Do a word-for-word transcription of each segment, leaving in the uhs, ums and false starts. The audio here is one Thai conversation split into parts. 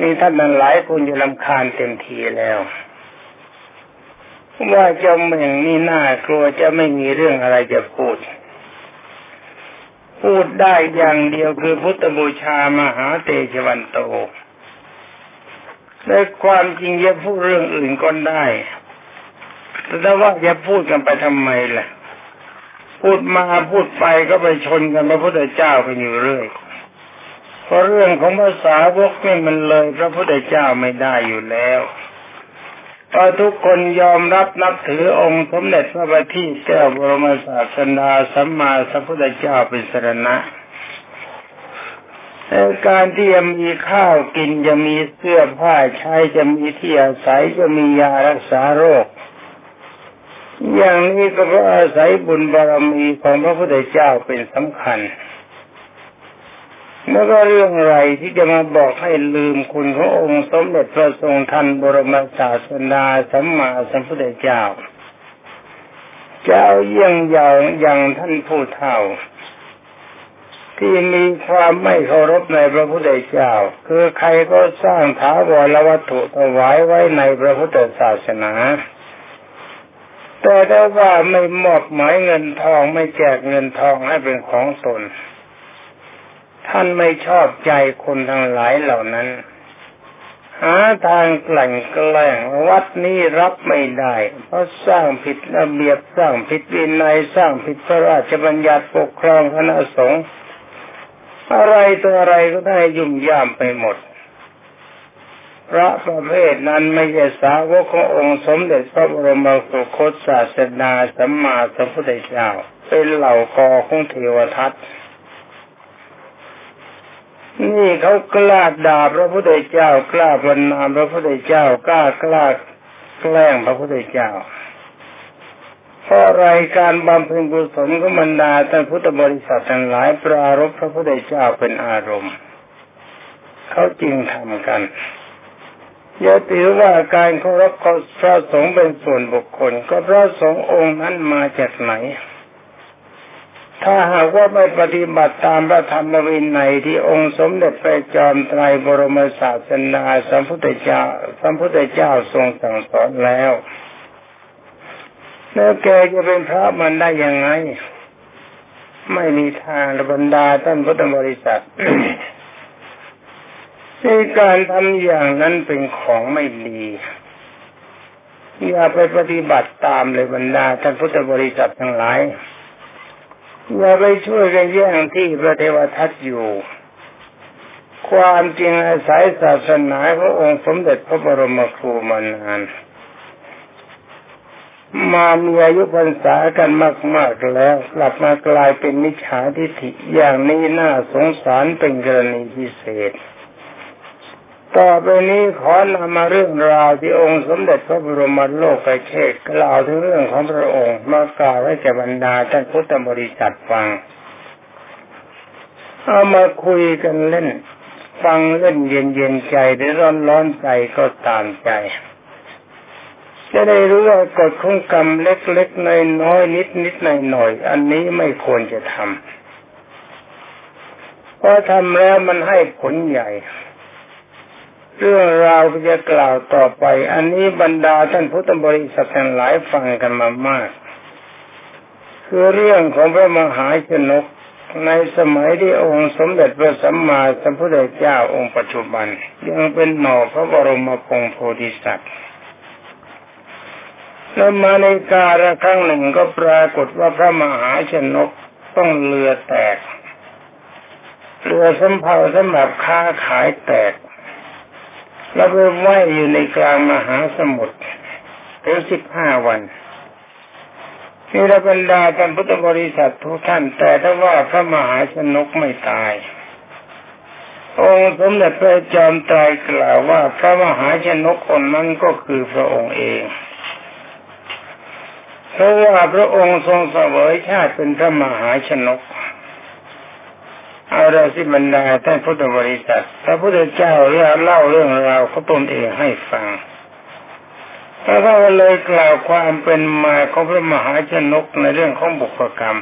นี่ท่านนั้นหลายคนอยู่รำคาญเต็มทีแล้วว่าเจ้าเมืองนี่น่ากลัวจะไม่มีเรื่องอะไรจะพูดพูดได้อย่างเดียวคือพุทธบูชามหาเตชะวันโตในความจริงจะพูดเรื่องอื่นก็ได้แต่ว่าจะพูดกันไปทำไมล่ะพูดมาพูดไปก็ไปชนกันพระพุทธเจ้ากันอยู่เรื่อยเพราะเรื่องของภาษาวกนี่มันเลยพระพุทธเจ้าไม่ได้อยู่แล้วพอทุกคนยอมรับนับถือองค์สมเด็จพระบัณฑิตแก้วบรมศาสดาสัมมาสัมพุทธเจ้าเป็นสรณะการที่จะมีข้าวกินจะมีเสื้อผ้าใช้จะมีที่อาศัยจะมียารักษาโรคอย่างนี้ก็เพราะอาศัยบุญบารมีของพระพุทธเจ้าเป็นสำคัญแล้วก็เรื่องอะไรที่จะมาบอกให้ลืมคุณขององค์สมเด็จพระทรงทันบรมศาสดาสัมมาสัมพุทธเจ้าเจ้าเยี่ยงอย่างอย่างท่านผู้เฒ่าที่มีความไม่เคารพในพระพุทธเจ้าคือใครก็สร้างถาวรวัตถุถวายไว้ในพระพุทธศาสนาแต่ถ้าว่าไม่มอบหมายเงินทองไม่แจกเงินทองให้เป็นของตนท่านไม่ชอบใจคนทั้งหลายเหล่านั้นหาทางกลั่นแกล้งวัดนี้รับไม่ได้เพราะสร้างผิดระเบียบสร้างผิดวินัยสร้างผิดพระราชบัญญัติปกครองคณะสงฆ์อะไรตัวอะไรก็ได้ยุ่งยากไปหมดพระประเภทนั้นไม่ใช่สาวกขององค์สมเด็จพระบรมโอรสศาสดาสัมมาสัมพุทธเจ้าเป็นเหล่ากอของเทวทัตนี่เขากล้าด่าพระพุทธเจ้ากล้าบรรณาพระพุทธเจ้ากล้ากล้าแกล้งพระพุทธเจ้าเพราะรายการบำเพ็ญกุศลก็บรรดาท่านพุทธบริษัททั้งหลายปรารภพระพุทธเจ้าเป็นอารมณ์เขาจริงทำกันอย่าถือว่าการเคารพพระสงฆ์เป็นส่วนบุคคลก็พระสงฆ์องค์นั้นมาจากไหนถ้าหากว่าไม่ปฏิบัติตามพระธรรมวินัยที่องค์สมเด็จพระจอมไตรบรมศาสดาสัมพุทธเจ้าสัมพุทธเจ้าทรงสั่งสอนแล้วแล้วแกจะเป็นพระมันได้ยังไงไม่มีทางบรรดาท่านพุทธบริษัท ในการทำอย่างนั้นเป็นของไม่ดีอย่าไปปฏิบัติตามเลยบรรดาท่านพุทธบริษัททั้งหลายอย่าไปช่วยกันแย่งที่พระเทวทัตอยู่ความจริงอาศัยศาสนาพระองค์สมเด็จพระบรมครูมานานมามีอายุพรรษากันมากๆแล้วกลับมากลายเป็นมิจฉาทิฏฐิอย่างนี้น่าสงสารเป็นกรณีพิเศษต่อไปนี้ขอนำมาเรื่องราวที่องค์สมเด็จพระบรมโลกเทศกล่าวถึงเรื่องของพระองค์มากล่าวให้แก่บรรดาท่านพุทธบริษัทฟังเอามาคุยกันเล่นฟังเล่นเย็นๆใจหรือร้อนๆใจก็ตามใจจะได้รู้ว่ากฎของกรรมเล็กๆน้อยๆนิดๆหน่อยๆอันนี้ไม่ควรจะทำเพราะทำแล้วมันให้ผลใหญ่เรื่องราวที่จะกล่าวต่อไปอันนี้บรรดาท่านพุทธบริษัททั้งหลายฟังกันมามากคือเรื่องของพระมหาชนกในสมัยที่องค์สมเด็จพระสัมมาสัมพุทธเจ้าองค์ปัจจุบันยังเป็นหน่อพระบรมพงศ์โพธิสัตว์และมาในกาลครั้งหนึ่งก็ปรากฏว่าพระมหาชนกต้องเรือแตกเรือสำเภาสำหรับค้าขายแตกแล้วไปว่ายอยู่ในกลางมหาสมุทรถึงสิบห้าวันนี่ระบรรดาท่านพุทธบริษัททุกท่านแต่ถ้าว่าพระมหาชนกไม่ตายองค์สมเด็จพระจอมไตรกล่าวว่าพระมหาชนกองค์นั้นก็คือพระองค์เองเพราะว่าพระองค์ทรงเสวยชาติเป็นพระมหาชนกเอาละสิบรรดาท่านพุทธบริษัทพระพุทธเจ้าเล่าเรื่องราวของตนเองให้ฟังพระเจ้าเลยกล่าวความเป็นมาของพระมหาชนกในเรื่องของบุพกรรม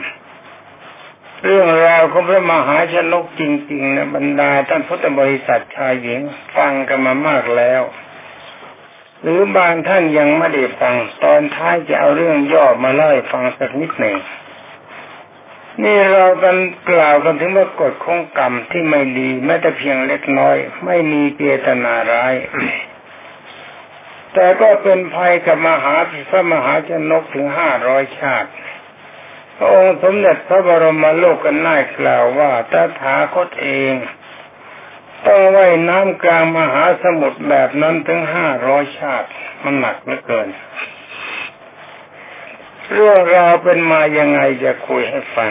เรื่องราวของพระมหาชนกจริงๆนะบรรดาท่านพุทธบริษัทชายหญิงฟังกันมามากแล้วหรือบางท่านยังไม่ได้ฟังตอนท้ายจะเอาเรื่องย่อมาเล่าให้ฟังสักนิดหนึ่งนี่เรากันกล่าวกันถึงว่ากฎของกรรมที่ไม่ดีแม้แต่เพียงเล็กน้อยไม่มีเจตนาร้ายแต่ก็เป็นภัยกับมหาพิพมหาชนกถึงห้าร้อยชาติพระองค์สมเด็จพระบรมโลกนาถกล่าวว่าตถาคตเองต้องว่ายน้ำกลางมหาสมุทรแบบนั้นถึงห้าร้อยชาติมันหนักเหลือเกินเรื่องราวเป็นมายังไงจะคุยให้ฟัง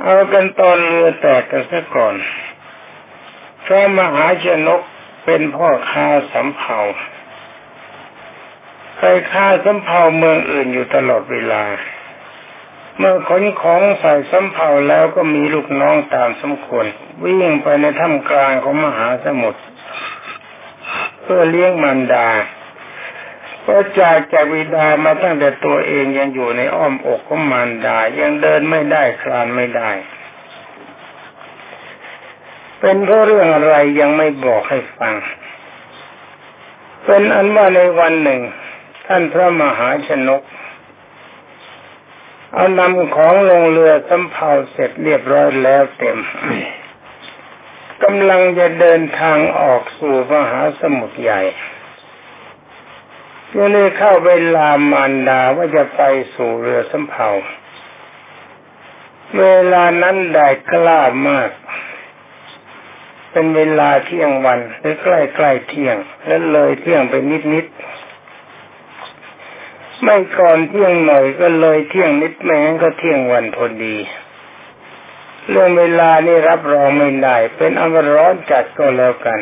เอากันตอนเรือแตกกันซะก่อนพระมหาชนกเป็นพ่อค้าสำเภาไปค้าสำเภาเมืองอื่นอยู่ตลอดเวลาเมื่อขนของใส่สำเภาแล้วก็มีลูกน้องตามสมควรวิ่งไปในถ้ำกลางของมหาสมุทรเพื่อเลี้ยงมารดาก็จากจากบิดามาตั้งแต่ตัวเองยังอยู่ในอ้อมอกของมารดายังเดินไม่ได้คลานไม่ได้เป็นเพราะเรื่องอะไรยังไม่บอกให้ฟังเป็นอันว่าในวันหนึ่งท่านพระมหาชนกเอานำของลงเรือสำเภาเสร็จเรียบร้อยแล้วเต็มกำลังจะเดินทางออกสู่มหาสมุทรใหญ่ก็เลยเข้าไปลามมารดาว่าจะไปสู่เรือสำเภาเวลานั้นแดดกล้ามากเป็นเวลาเที่ยงวันหรือใกล้ๆเที่ยงแล้วเลยเที่ยงไปนิดๆไม่ก่อนเที่ยงหน่อยก็เลยเที่ยงนิดแม้ก็เที่ยงวันพอดีเรื่องเวลานี่รับรองไม่ได้เป็นอันร้อนจัดก็แล้วกัน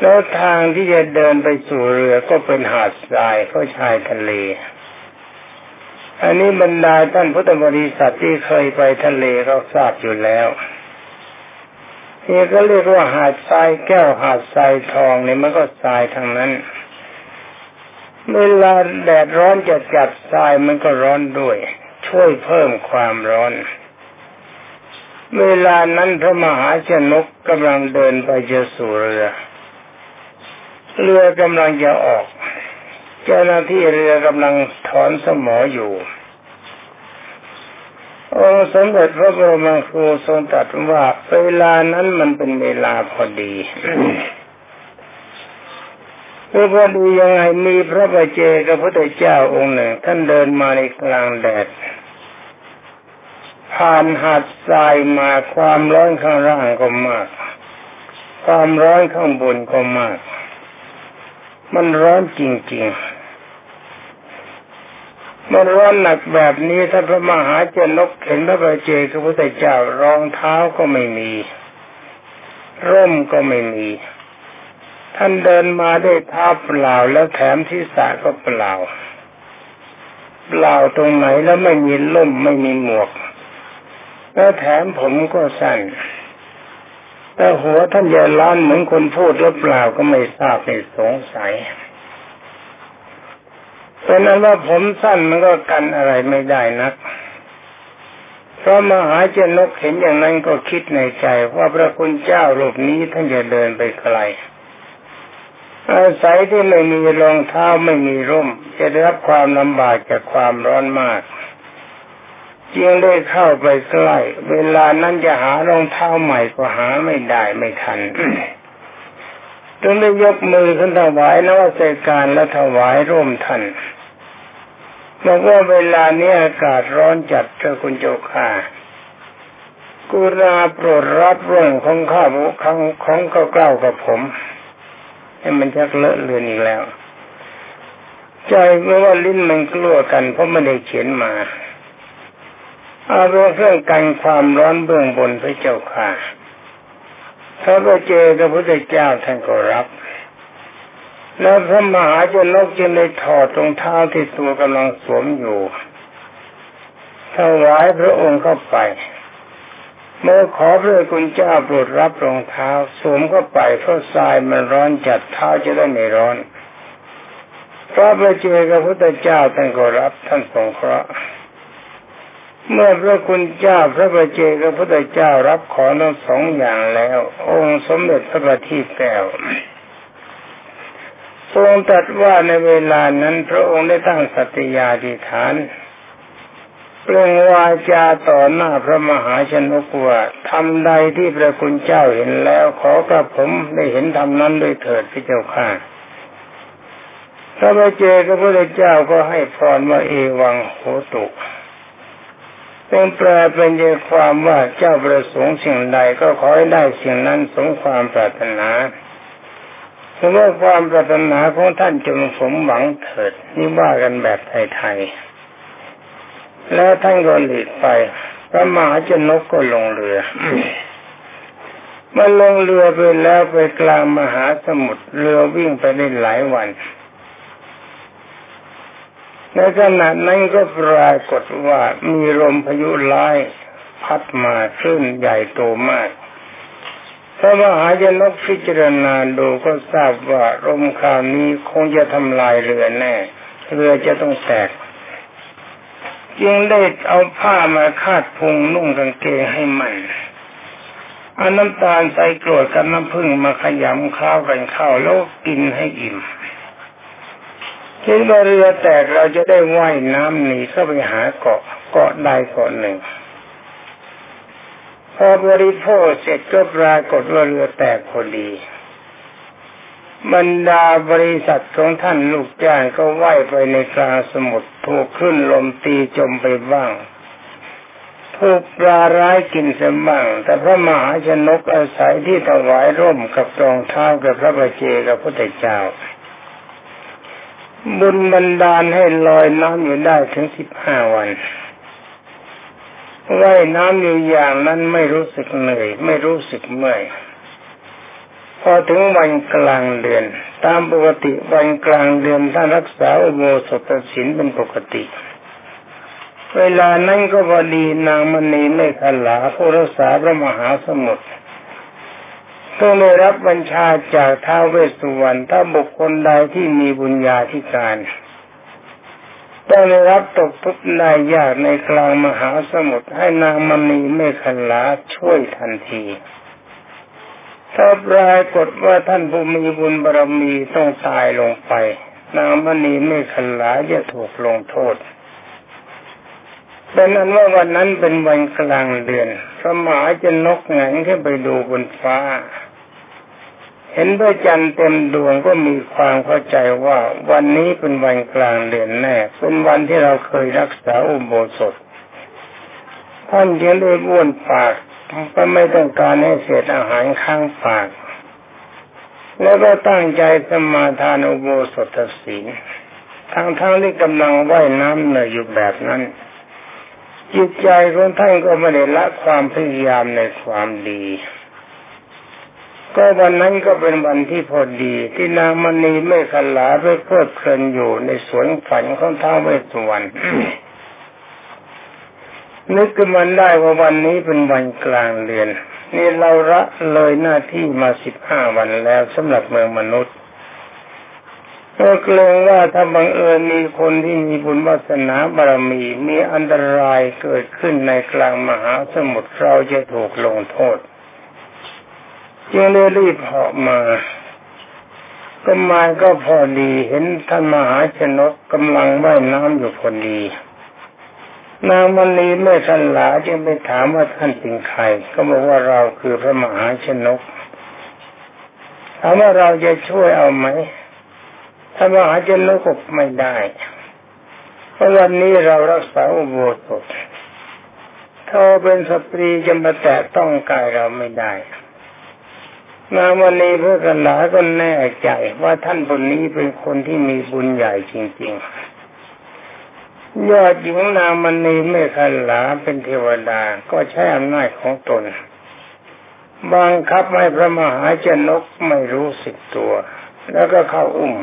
แล้วทางที่จะเดินไปสู่เรือก็เป็นหาดทรายก็ชายทะเลอันนี้บรรดาท่านพุทธบริษัทที่เคยไปทะเลก็ทราบอยู่แล้วนี่ก็เรียกว่าหาดทรายแก้วหาดทรายทองนี่มันก็ทรายทางนั้นเวลาแดดร้อนจะจัดทรายมันก็ร้อนด้วยช่วยเพิ่มความร้อนเวลานั้นพระมหาชนกกำลังเดินไปจะสู่เรือเรือกำลังจะออกเจ้าหน้าที่เรือกำลังถอนสมออยู่องค์สมเด็จพระบรมครูทรงตรัสว่าเวลานั้นมันเป็นเวลาพอดี เมื่อพอดียังไงมีพระประเจกพุทธเจ้าองค์หนึ่งท่านเดินมาในกลางแดดผ่านหาดทรายมาความร้อนข้างล่างก็มากความร้อนข้างบนก็มากมันร้อนจริงๆมันร้อนหนักแบบนี้ถ้าพระมหาชนกเห็นพระบาเจกพระพุทธเจ้ารองเท้าก็ไม่มีร่มก็ไม่มีท่านเดินมาด้วยเท้าเปล่าแล้วแถมที่สาก็เปล่าเปล่าตรงไหนแล้วไม่มีร่มไม่มีหมวกแล้วแถมผมก็สั้นแต่หัวท่านยายล้านเหมือนคนพูดหรือเปล่าก็ไม่ทราบไม่สงสัยเพราะนั้นว่าผมสั้นมันก็กันอะไรไม่ได้นักพระมหาชนกเห็นอย่างนั้นก็คิดในใจว่าพระคุณเจ้ารูปนี้ท่านจะเดินไปไกลอาศัยที่ไม่มีรองเท้าไม่มีร่มจะได้รับความลำบากจากความร้อนมากจึงได้เข้าไปใกล้เวลานั้นจะหารองเท้าใหม่ก็หาไม่ได้ไม่ทัน จึงได้ยกมือขึ้นถวายนวัตการและถวายร่มท่านบอกว่าเวลานี้อากาศร้อนจัดเจ้าคุณเจ้าข้ากุราโปรดรับร่มของข้าบุคังของข้าเกล้ากับผมให้มันชักเลอะเลือนอีกแล้วใจเพราะว่าลิ้นมันกลัวกันเพราะไม่ได้เขียนมาเอาเรื่องกันความร้อนเบื้องบนพระเจ้าค่ะพระประเจกพระพุทธเจ้าท่านก็รับแล้วพระมหาชนกจึงได้ถอดรองเท้าที่ตัวกำลังสวมอยู่ถวายพระองค์เข้าไปเมื่อขอพระคุณเจ้าโปรดรับรองเท้าสวมเข้าไปเพราะทรายมันร้อนจัดเท้าจะได้ไม่ร้อนพระประเจกพระพุทธเจ้าท่านก็รับท่านสงเคราะห์ เมื่อพระคุณเจ้าพระบาเจกับพระพุทธเจ้ารับขอทั้งสองอย่างแล้วองค์สมเด็จพระบัณฑิตแก้วทรงตรัสว่าในเวลานั้นพระองค์ได้ตั้งสัตยาธิษฐานเปล่งวาจาต่อหน้าพระมหาชนกว่าทำใดที่พระคุณเจ้าเห็นแล้วขอกระผมได้เห็นทำนั้นด้วยเถิดพระเจ้าข้าพระบาเจกับพระพุทธเจ้าก็ให้พรว่าเอวังโหตุเป็นแปลเป็นใจความว่าเจ้าประสงค์สิ่งใดก็ขอให้ได้สิ่งนั้นสมความปรารถนาสมว่าความปรารถนาของท่านจงสมหวังเถิดนี่ว่ากันแบบไทยๆแล้วท่านก็หลีกไปพระมหาชนกก็ลงเรือ มันลงเรือไปแล้วไปกลางมหาสมุทรเรือวิ่งไปได้หลายวันในขณะนั้นก็ปรากฏว่ามีลมพายุร้ายพัดมาคลื่นใหญ่โตมากพระมหายนกพิจารณาดูก็ทราบว่าลมคราวนี้คงจะทำลายเรือแน่เรือจะต้องแตกจึงได้เอาผ้ามาคาดพุงนุ่งกางเกงให้มันเอาน้ำตาลใส่กรวดกับน้ำผึ้งมาขยำข้าวกันเข้าแล้วกินให้อิ่มคิดว่าเรือแตกเราจะได้ว่ายน้ำหนีเข้าไปหาเกาะเกาะใดเกาะหนึ่งพอบริโภคเสร็จก็ปรากฏว่าเรือแตกพอดีบรรดาบริษัทของท่านลูกจ้างก็ว่ายไปในกลางสมุทรถูกคลื่นลมตีจมไปบ้างถูกปลาร้ายกินเสียบ้างแต่พระมหาชนกอาศัยที่ถวายร่มกับรองเท้ากับพระบาเจกับพระพุทธเจ้าบุญบันดาลให้ลอยน้ำอยู่ได้ถึงสิบห้าวันว่ายน้ำอยู่อย่างนั้นไม่รู้สึกเหนื่อยไม่รู้สึกเมื่อยพอถึงวันกลางเดือนตามปกติวันกลางเดือนท่านรักษาอุโบสถศีลเป็นปกติเวลานั้นก็พอดีนางมณีเมฆลาผู้รักษาพระมหาสมุทรต้องได้รับบัญชาจากท้าวเวสสุวรรณถ้าบุคคลใดที่มีบุญญาธิการต้องได้รับตกทุกข์ได้ยากในกลางมหาสมุทรให้นางมณีเมขลาช่วยทันทีถ้าปรากฏว่าท่านผู้มีบุญบารมีต้องตายลงไปนางมณีเมขลาจะถูกลงโทษดังนั้นว่าวันนั้นเป็นวันกลางเดือนพระมหาชนกแหงขึ้นไปดูบนฟ้าเห็นพระจันทร์เต็มดวงก็มีความเข้าใจว่าวันนี้เป็นวันกลางเดือนแน่เป็นวันที่เราเคยรักษาอุโบสถท่านยังได้บ้วนปากก็ไม่ต้องการให้เศษอาหารข้างปากแล้วก็ตั้งใจสมาทานอุโบสถศีลทั้งๆ ท, ที่กำลังว่ายน้ำเหนื่อยอยู่แบบนั้นจิตใจของท่านก็ไม่ได้ละความพยายามในความดีก็วันนั้นก็เป็นวันที่พอดีที่นางมณีเมขลาไปเพลิดเพลินอยู่ในสวนฝันของท้าวเวสสุวรรณ นึกขึ้นมาได้ว่าวันนี้เป็นวันกลางเดือนนี่เราละเลยหน้าที่มาสิบห้าวันแล้วสำหรับเมืองมนุษย์ก็เกรงว่าถ้าบังเอิญมีคนที่มีบุญวาสนาบารมีมีอันตรายเกิดขึ้นในกลางมหาสมุทรเราจะถูกลงโทษจึงได้รีบเหาะมาก็มาก็พอดีเห็นท่านมหาชนกกำลังว่ายน้ำอยู่พอดีนางมณีเมขลาจึงไปถามว่าท่านเป็นใครก็บอกว่าเราคือพระมหาชนกถามว่าเราจะช่วยเอาไหมท่านมหาชนกไม่ได้เพราะวันนี้เรารักษาอุโบสถเธอเป็นสตรีจะมาแตะต้องกายเราไม่ได้นางมณีเมขลาก็แน่ใจว่าท่านคนนี้เป็นคนที่มีบุญใหญ่จริงๆยอดหญิงนางมณีเมขลาเป็นเทวดาก็ใช้อำนาจของตนบังคับให้พระมหาชนกไม่รู้สึกตัวแล้วก็เข้าอุ้ม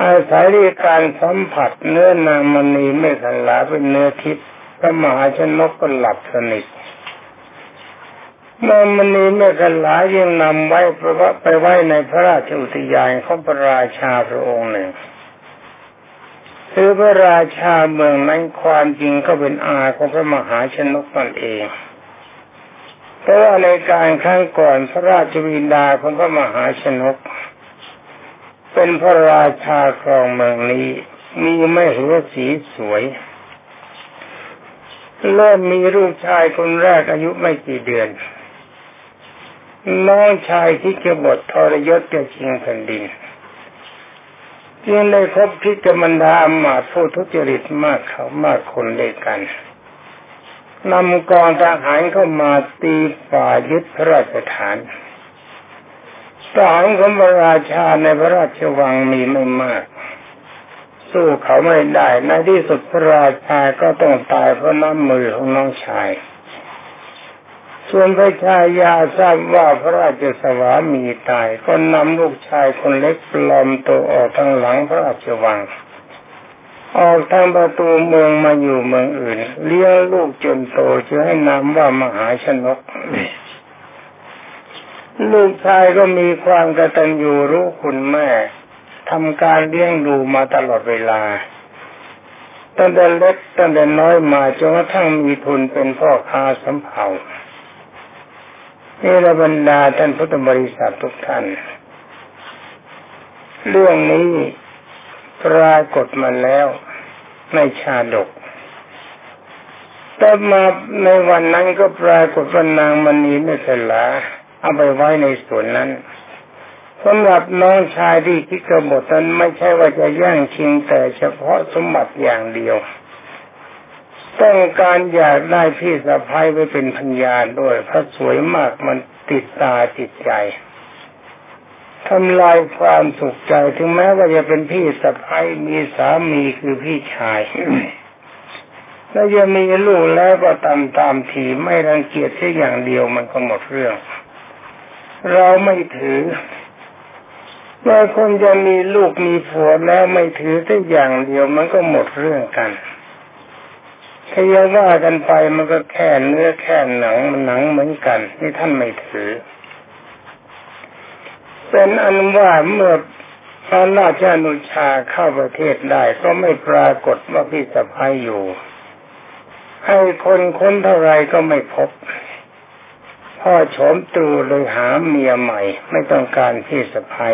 อาศัยการสัมผัสเนื้อนางมณีเมขลาเป็นเนื้อทิพย์พระมหาชนกก็หลับสนิทนางมณีเมขลายังนำไว้เพราะว่าไปไว้ในพระราชอุทยานของพระราชาพระองค์หนึ่ง คือพระราชาเมืองนั้นความจริงก็เป็นอาของพระมหาชนกนั่นเองเพราะว่าในการครั้งก่อนพระราชบิดาของพระมหาชนกเป็นพระราชาครองเมืองนี้มีมเหสีสวยเริ่มมีลูกชายคนแรกอายุไม่กี่เดือนน้องชายที่กบฏทรยศจะชิงแผ่นดินจึงได้พบพิกมันดาอำมาตย์ผู้ทุจริตมากเขามากคนด้วยกันนำกองทหารเข้ามาตีป่ายึดพระราชฐานทหารของพระราชาในพระราชวังมีไม่มากสู้เขาไม่ได้ในที่สุดพระราชาก็ต้องตายเพราะน้ำมือของน้องชายส่วนพระชายาทราบว่าพระราชสวามีตายก็นำลูกชายคนเล็กปลอมตัวออกทางหลังพระราชวังออกทางประตูเมืองมาอยู่เมืองอื่นเลี้ยงลูกจนโตจึงให้นามว่ามหาชนกลูกชายก็มีความกตัญญูรู้คุณแม่ทำการเลี้ยงดูมาตลอดเวลาตั้งแต่เล็กตั้งแต่น้อยมาจนกระทั่งมีทุนเป็นพ่อค้าสำเภานี่ละบรรดาท่านพุทธบริษัททุกท่านเรื่องนี้ปรากฏมาแล้วในชาดกแต่มาในวันนั้นก็ปรากฏว่านางมณีไม่เสลาเอาไปไว้ในส่วนนั้นสำหรับน้องชายที่คิดกบฏนั้นไม่ใช่ว่าจะแย่งชิงแต่เฉพาะสมบัติอย่างเดียวต้องการอยากได้พี่สะใภ้ไว้เป็นภรรยาด้วยเพราะสวยมากมันติดตาติดใจทำลายความสุขใจถึงแม้ว่าจะเป็นพี่สะใภ้มีสามีคือพี่ชาย และจะมีลูกแล้วก็ตามตามทีไม่รังเกียจแค่อย่างเดียวมันก็หมดเรื่องเราไม่ถือเมื่อคนจะมีลูกมีผัวแล้วไม่ถือแค่อย่างเดียวมันก็หมดเรื่องกันถ้ายังว่ากันไปมันก็แค่เนื้อแค่หนังมันหนังเหมือนกันที่ท่านไม่ถือเป็นอันว่าเมื่อพระราชาอนุชาเข้าประเทศได้ก็ไม่ปรากฏว่าพี่สะใภ้อยู่ให้คนค้นเท่าไรก็ไม่พบพ่อโฉมตรูเลยหาเมียใหม่ไม่ต้องการพี่สะใภ้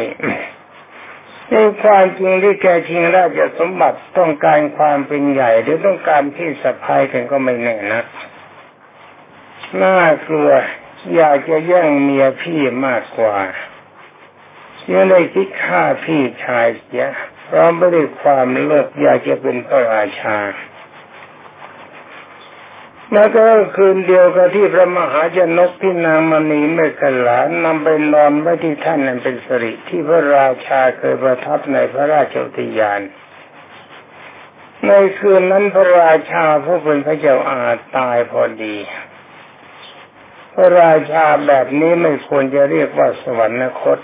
ในความจริงที่แกชิงราชสมบัติต้องการความเป็นใหญ่หรือต้องการที่สะใภ้กันก็ไม่แน่นักน่ากลัวอยากจะแย่งเมียพี่มากกว่าจึงได้คิดฆ่าพี่ชายเสียเพราะไม่ได้ความโลภอยากจะเป็นพระราชาแล้วก็คืนเดียวกับที่พระมหาชนกที่นางมณีเมขลานำไปนอนไว้ที่ท่านอันเป็นสิริที่พระราชาเคยประทับในพระราชอุทยานในคืนนั้นพระราชาผู้เป็นพระเจ้าอาตายพอดีพระราชาแบบนี้ไม่ควรจะเรียกว่าสวรรคต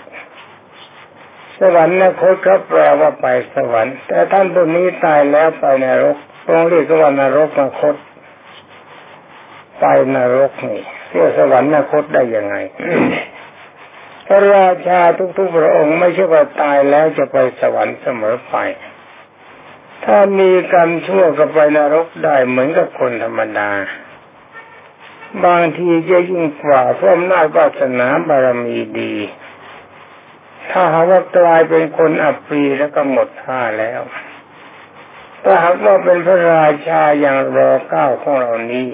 สวรรคตก็แปลว่าไปสวรรค์แต่ท่านผู้นี้ตายแล้วไปนรกต้องเรียกว่านรกนคตไปนรกนี่เรียกสวรรคตได้ยังไง พระราชาทุกๆพระองค์ไม่ใช่ว่าตายแล้วจะไปสวรรค์เสมอไปถ้ามีกรรมชั่วก็ไปนรกได้เหมือนกับคนธรรมดาบางทีจะยิ่งกว่าเพราะอำนาจวาสนาบารมีดีถ้าหากว่ากลายเป็นคนอัปรีแล้วก็หมดท่าแล้วถ้าหากว่าเป็นพระราชาอย่างรอเก้าของเรานี้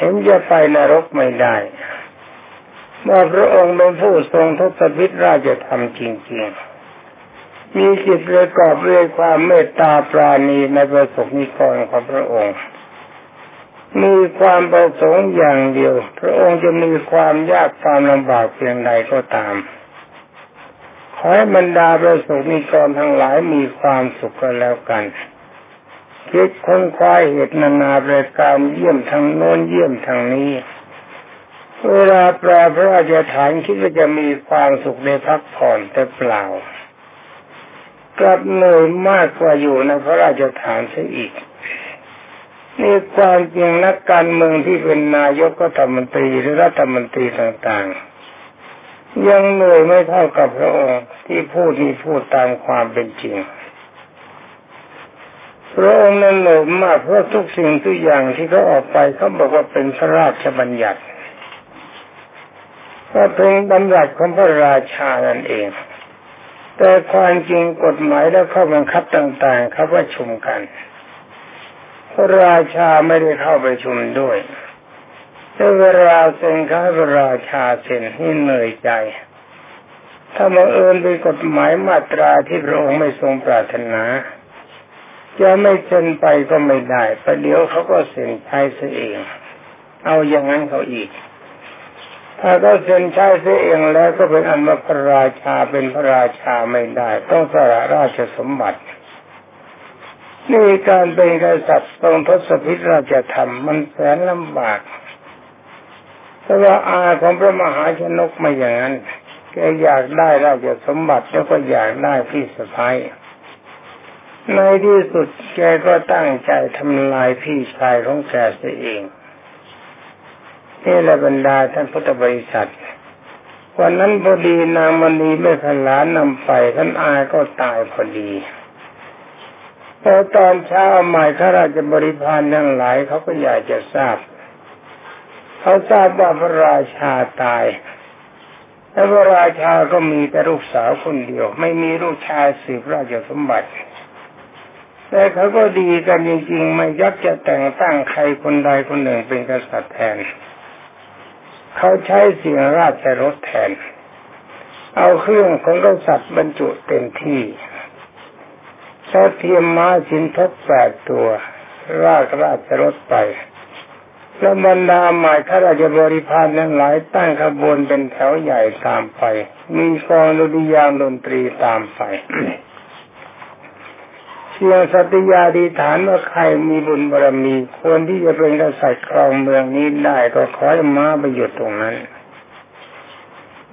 เห็นจะไปนรกไม่ได้เมื่อพระองค์เป็นผู้ทรงทศพิธราชธรรมจริงๆมีจิตประกอบด้วยความเมตตาปราณีในประสบนิกรของพระองค์มีความประสงค์อย่างเดียวพระองค์จะมีความยากความลำบากเพียงใดก็ตามขอให้บรรดาประสบนิกรทั้งหลายมีความสุขกันแล้วกันคิดค้นคว้าเหตุนานาประการเยี่ยมทางโน้นเยี่ยมทางนี้เวลาแปลพระราชฐานคิดว่าจะมีความสุขในพักผ่อนแต่เปล่ากลับเหนื่อยมากกว่าอยู่ในพระราชฐานซะอีกนี่ความจริงนักการเมืองที่เป็นนายกรัฐมนตรีหรือรัฐมนตรีต่างๆยังเหนื่อยไม่เท่ากับพระองค์ที่พูดที่พูดตามความเป็นจริง พระองค์นั้นโลภมากเพราะทุกสิ่งทุกอย่างที่เขาออกไปเขาบอกว่าเป็นพระราชบัญญัติก็เป็นบัญญัติของพระราชานั่นเองแต่ความจริงกฎหมายและข้อบังคับต่างๆเขาประชุมกันพระราชาไม่ได้เข้าประชุมด้วยแต่เวลาเซ็นเขาให้พระราชาเซ็นให้เหนื่อยใจถ้าบังเอิญเป็นกฎหมายมาตราที่พระองค์ไม่ทรงปรารถนาจะไม่เซ็นไปก็ไม่ได้ประเดี๋ยวเขาก็เซ็นใช้ซะเองเอาอย่างนั้นเขาอีกถ้าเขาเซ็นใช้ซะเองแล้วก็เป็นอันว่าพระราชาเป็นพระราชาไม่ได้ต้องสละราชสมบัตินี่การเป็นกษัตริย์ทรงทศพิธราชธรรมมันแสนลำบากแต่ว่าอาของพระมหาชนกไม่อย่างนั้นแกอยากได้ราชสมบัติแล้วก็อยากได้พี่สะใภ้ในที่สุดแกก็ตั้งใจทำลายพี่ชายของแกเสียเองนี่แหละบรรดาท่านพุทธบริษัทวันนั้นพอดีนางมณีแม่ขลานำไปท่านอาก็ตายพอดีพอตอนเช้าใหม่ข้าราชบริพารทั้งหลายเขาก็อยากจะทราบเขาทราบว่าพระราชาตายแต่พระราชาก็มีแต่ลูกสาวคนเดียวไม่มีลูกชายสืบราชสมบัติแต่เขาก็ดีกันจริงๆไม่ยักจะแต่งตั้งใครคนใดคนหนึ่งเป็นกษัตริย์แทนเขาใช้เสียงราชรถแทนเอาเครื่องของกษัตริย์บรรจุเต็มที่ใช้เทียมม้าสินทบแปดตัวลากราชรถไปแล้วบรรดาหมายข้าราชบริพารทั้งหลายตั้งขบวนเป็นแถวใหญ่ตามไปมีกลองดุริยางค์ดนตรีตามไป เชียงสัตยาธิษฐานว่าใครมีบุญบารมีคนที่จะเป็นกษัตริย์ครองเมืองนี้ได้ก็ขอให้ม้าไปหยุดตรงนั้น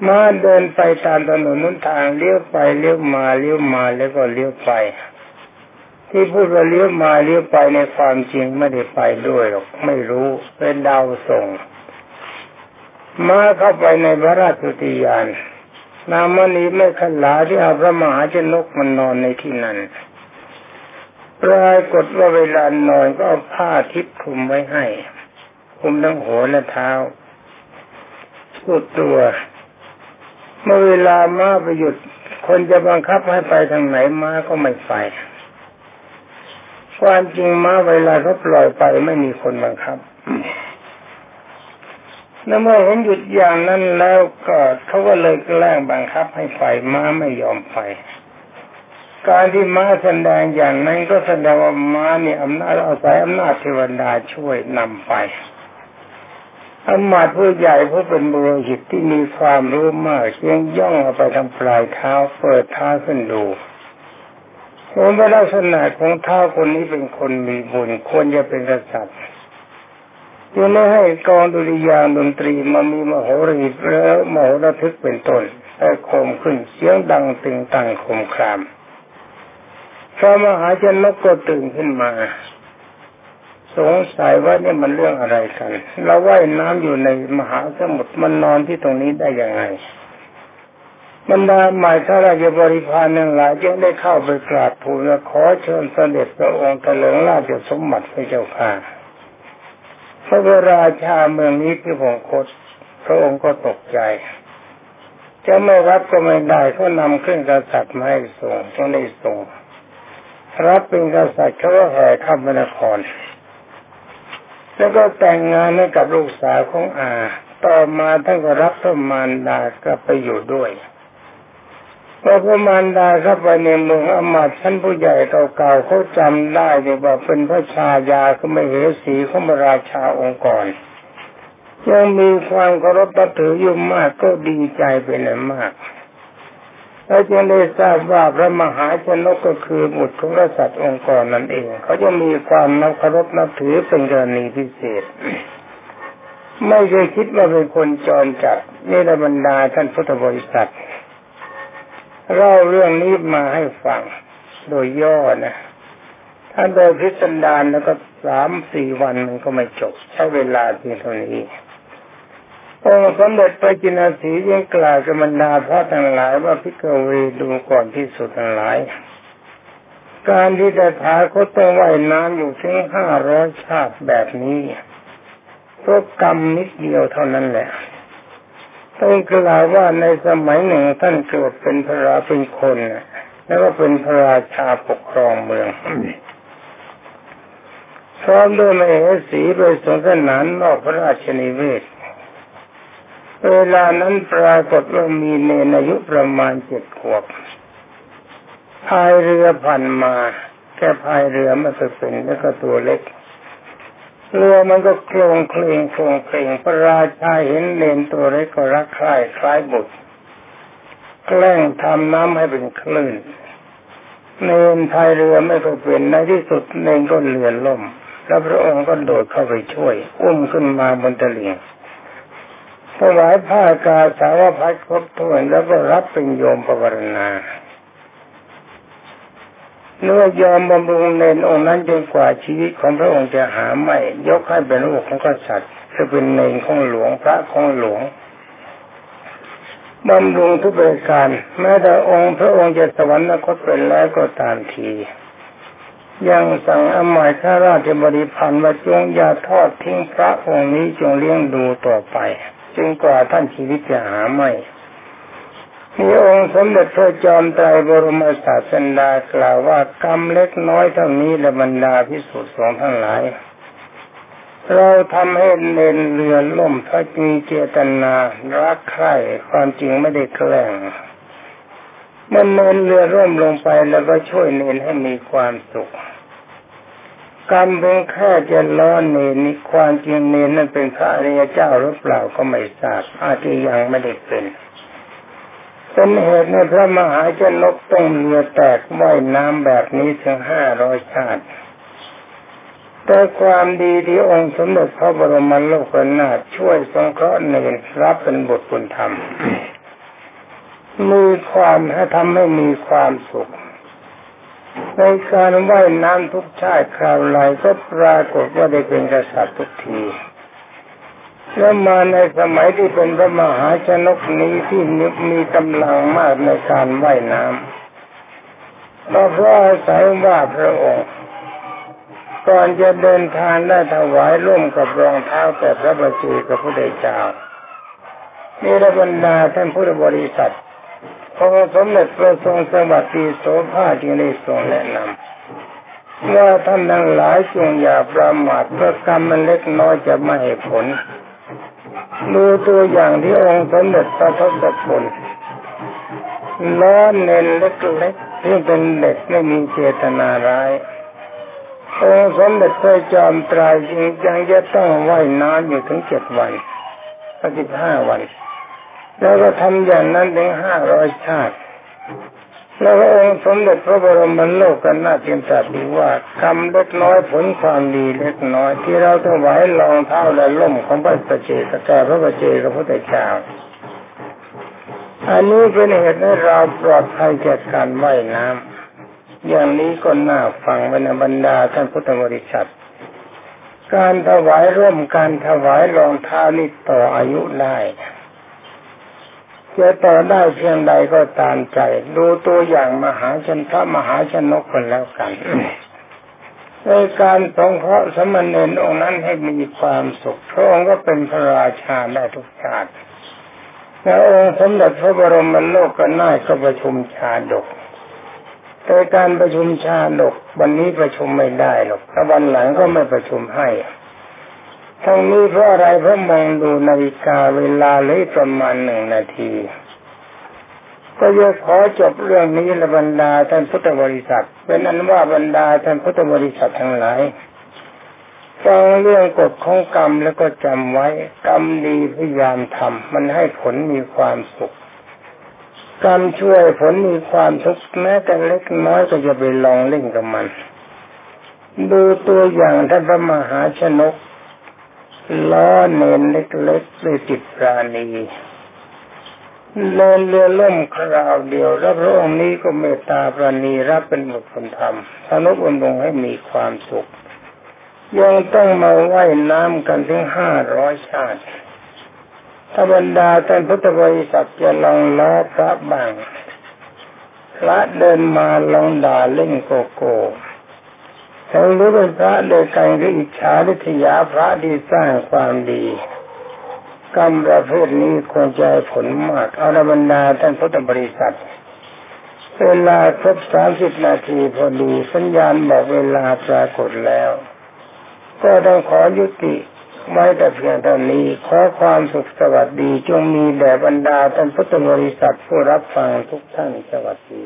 ม้าเดินไปตามถนนหนทางเลี้ยวไปเลี้ยวมาเลี้ยวมาแล้วก็เลี้ยวไปที่พูดว่าเลี้ยวมาเลี้ยวไปในความจริงไม่ได้ไปด้วยหรอกไม่รู้เป็นดาวส่งม้าเข้าไปในพระราชอุทยานนางมณีแม่ขลาที่เอาพระมหาชนกมันนอนในที่นั้นปรากฏว่าเวลานอนก็เอาผ้าทิพย์คลุมไว้ให้คลุมทั้งหัวและเท้าสุดตัวเมื่อเวลาม้าไปหยุดคนจะบังคับให้ไปทางไหนม้าก็ไม่ไปความจริงม้าเวลาเขาปล่อยไปไม่มีคนบังคับแล้วเมื่อเห็นหยุดอย่างนั้นแล้วก็เขาก็เลยแกล้งบังคับให้ไปม้าไม่ยอมไปการที่ม้าแสดงอย่างนั้นก็แสดงว่าม้าเนี่ยอำนาจอาศัยอำนาจเทวดาช่วยนำไปอามาตย์ผู้ใหญ่ผู้เป็นบุรุษที่มีความรู้มากเชียงย่องไปทางปลายเท้าเปิดเท้าขึ้นดูเห็นว่าลักษณะของเท้าคนนี้เป็นคนมีบุญควรจะเป็นกษัตริย์จึงได้ให้กองดุริยางค์ดนตรีมามีมโหรีแล้วมโหระทึกเป็นต้นให้โคมขึ้นเสียงดังตึงตังโคมครามพระมหาชนกก็ตื่นขึ้นมาสงสัยว่านี่มันเรื่องอะไรกันเราว่ายน้ำอยู่ในมหาสมุทรมันนอนที่ตรงนี้ได้ยังไงบรรดาหมายข้าราชบริพารทั้งหลายจึงได้เข้าไปกราบทูลขอเชิญเสด็จพระองค์เถลิงราชสมบัติพระเจ้าค่ะพระราชาเมืองนี้คือผมโคตรพระองค์ก็ตกใจจะไม่รับก็ไม่ได้เขานำขึ้นกษัตริย์มาให้ส่งต้องได้ส่งรับเป็นกษัตริย์เขาก็แห่ข้ามพระนครแล้วก็แต่งงานให้กับลูกสาวของอาต่อมาท่านก็รับพระมารดาก็ไปอยู่ด้วยพอพระมารดาเข้าไปในเมืองอำมาตย์ชั้นผู้ใหญ่เก่าๆเขาจำได้เลยว่าเป็นพระชายาก็ไม่เหสีของพระราชาองค์ก่อนยังมีความเคารพนับถืออยู่มากก็ดีใจเป็นอย่างมากและจึงได้ทราบว่าพระมหาชนกก็คือบุตรของกษัตริย์องค์กรนั่นเองเขาจะมีความนับเคารพนับถือเป็นกรณีพิเศษไม่เคยคิดว่าเป็นคนจรจัดนี่แหละบรรดาท่านพุทธบริษัทเล่าเรื่องนี้มาให้ฟังโดยย่อนะถ้าโดยพิสดารแล้วก็สามสี่วันมันก็ไม่จบใช้เวลาเพียงเท่านี้องค์สมเด็จพระจินสียังกล่าวกับบรรดาพระทั้งหลายว่าภิกขุเวดูก่อนภิกษุทั้งหลาย การที่ตถาคตต้องว่ายน้ำอยู่ถึงห้าร้อยชาติแบบนี้เพราะกรรมนิดเดียวเท่านั้นแหละต้องกล่าวว่าในสมัยหนึ่งท่านเกิดเป็นพระราเป็นคนแล้วก็เป็นพระราชาปกครองเมืองพร้อมด้วยมเหสีไปสนทนานนอกพระราชนิเวศเวลานั้นปรากฏว่ามีเนรอายุประมาณเจ็ดขวบพายเรือผ่านมาแค่พายเรือมาสักเป็นแล้วก็ตัวเล็กเรือมันก็โคลงเคลงโคลงเคลงพระราชาเห็นเนรตัวเล็กก็รักใคร่คล้ายบุตรแกล้งทำน้ำให้เป็นคลื่นเนรพายเรือไม่ค่อยเป็นในที่สุดเนรก็เรือล่มแล้วพระองค์ก็โดดเข้าไปช่วยอุ้มขึ้นมาบนตะลิ่งถวายผ้ากาสาวพัดครบถ้วนแล้วก็รับเป็นโยมภาวนาเนื้อยอมบำรุงเนรองค์นั้นจนกว่าชีวิตของพระองค์จะหาไม่ยกให้เป็นลูกของกษัตริย์จะเป็นเนรของหลวงพระของหลวงบำรุงทุกประการแม้แต่องค์พระองค์จะสวรรคตไปแล้วก็ตามทียังสั่งอำมาตย์ข้าราชบริพารว่าจงอย่าทอดทิ้งพระองค์นี้จงเลี้ยงดูต่อไปจนกว่าท่านชีวิตจะหาไม่มีองค์สมเด็จพระจอมไตรบรมศาสดากล่าวว่ากรรมเล็กน้อยเท่านี้ละบรรดาภิกษุสงฆ์ทั้งหลายเราทำให้เนรเรือล่มเพราะมีเจตนารักใคร่ความจริงไม่ได้แกล้งมันเนรเรือร่มลงไปแล้วก็ช่วยเนรให้มีความสุขกรรมเพียงแค่จะล้อเนรนี่ความจริงเนรนั้นเป็นพระอริยเจ้าหรือเปล่าก็ไม่ทราบอาจจะยังไม่ได้เป็นเป็นเหตุในพระมหาชนกต้องเรือแตกว่ายน้ำแบบนี้ถึงห้าร้อยชาติแต่ความดีที่องค์สมเด็จพระบรมโลกนาถช่วยสงเคราะห์เนรรับเป็นบุตรบุญธรรมมีความให้ทำให้มีความสุขในการว่ายน้ำทุกชาติคราวไรก็ปรากฏว่าได้เป็นกษัตริย์ทุกทีแล้วมาในสมัยที่เป็นพระมหาชนกนี้ที่มีกำลังมากในการว่ายน้ำก็เพราะอาศัยว่าพระองค์ก่อนจะเดินทางได้ถวายร่มกับรองเท้าแก่พระบาจีกับพระพุทธเจ้ามีระบรรดาท่านพุทธบริษัทพระสมเด็จพระทรงสวัสดีโสภาจึงได้ทรงแนะนำว่าท่านทั้งหลายจงอย่าประมาทเพราะกรรมมันเล็กน้อยจะไม่ให้ผลดูตัวอย่างที่องค์สมเด็จพระทศพลล้อเนรเล็กๆที่เป็นเด็กไม่มีเจตนาร้ายองค์สมเด็จพระจอมไตรจึงยังจะต้องว่ายน้ำอยู่ถึงเจ็ดวันสิบห้าวันแล้วก็ทำอย่างนั้นถึงห้าร้อยชาติแล้วองค์สมเด็จพระบรมโลกนาถจึงตรัสว่ากรรมเล็กน้อยผลความดีเล็กน้อยที่เราถวายรองเท้าและล่มของพระปัจเจกแก่พระปัจเจกพระพุทธเจ้าอันนี้เป็นเหตุให้เราปลอดภัยจากการว่ายน้ำอย่างนี้ก็น่าฟังบรรดาท่านพุทธบริษัทการถวายร่มการถวายรองเท้านี่ต่ออายุได้จะต่อได้เพียงใดก็ตามใจดูตัวอย่างมหาชนพระมหาชนกคนแล้วกันในการสงเคราะห์สมณเณรองค์นั้นให้มีความสุขพระองค์ก็เป็นพระราชาได้ทุกชาติและองค์สมเด็จพระบรมโลกนาถก็ประชุมชาดกในการประชุมชาดกวันนี้ประชุมไม่ได้หรอกถ้าวันหลังก็ไม่ประชุมให้ทั้งนี้เพราะอะไรเพราะมองดูนาฬิกาเวลาเลยประมาณหนึ่งนาทีก็จะขอจบเรื่องนี้ละบรรดาท่านพุทธบริษัทเป็นอันว่าบรรดาท่านพุทธบริษัททั้งหลายฟังเรื่องกฎของกรรมแล้วก็จำไว้กรรมดีพยายามทำมันให้ผลมีความสุขกรรมช่วยผลมีความทุกข์แม้แต่เล็กน้อยก็จะไปลองเล่นกับมันดูตัวอย่างท่านพระมหาชนกล้อเนรเล็กๆด้วยจิตปราณีเรือเรือล่มคราวเดียวแล้วพระองค์นี้ก็เมตตาปราณีรับเป็นบุตรบุญธรรมสนุกบำรุงให้มีความสุขยังต้องมาว่ายน้ำกันถึงห้าร้อยชาติถ้าบรรดาท่านพุทธบริษัทจะลองล้อพระบ้าง พระเดินมาลองด่าเล่นโกโก้ทั้งรู้เป็นพระเลยใครก็อิจฉาริษยาพระดีสร้างความดีกรรมประเภทนี้ควรจะผลมากเอาละบรรดาท่านพุทธบริษัทเวลาครบสามสิบนาทีพอดีสัญญาณบอกเวลาปรากฏแล้วก็ต้องขอยุติไว้แต่เพียงเท่านี้ขอความสุขสวัสดีจงมีแด่บรรดาท่านพุทธบริษัทผู้รับฟังทุกท่านสวัสดี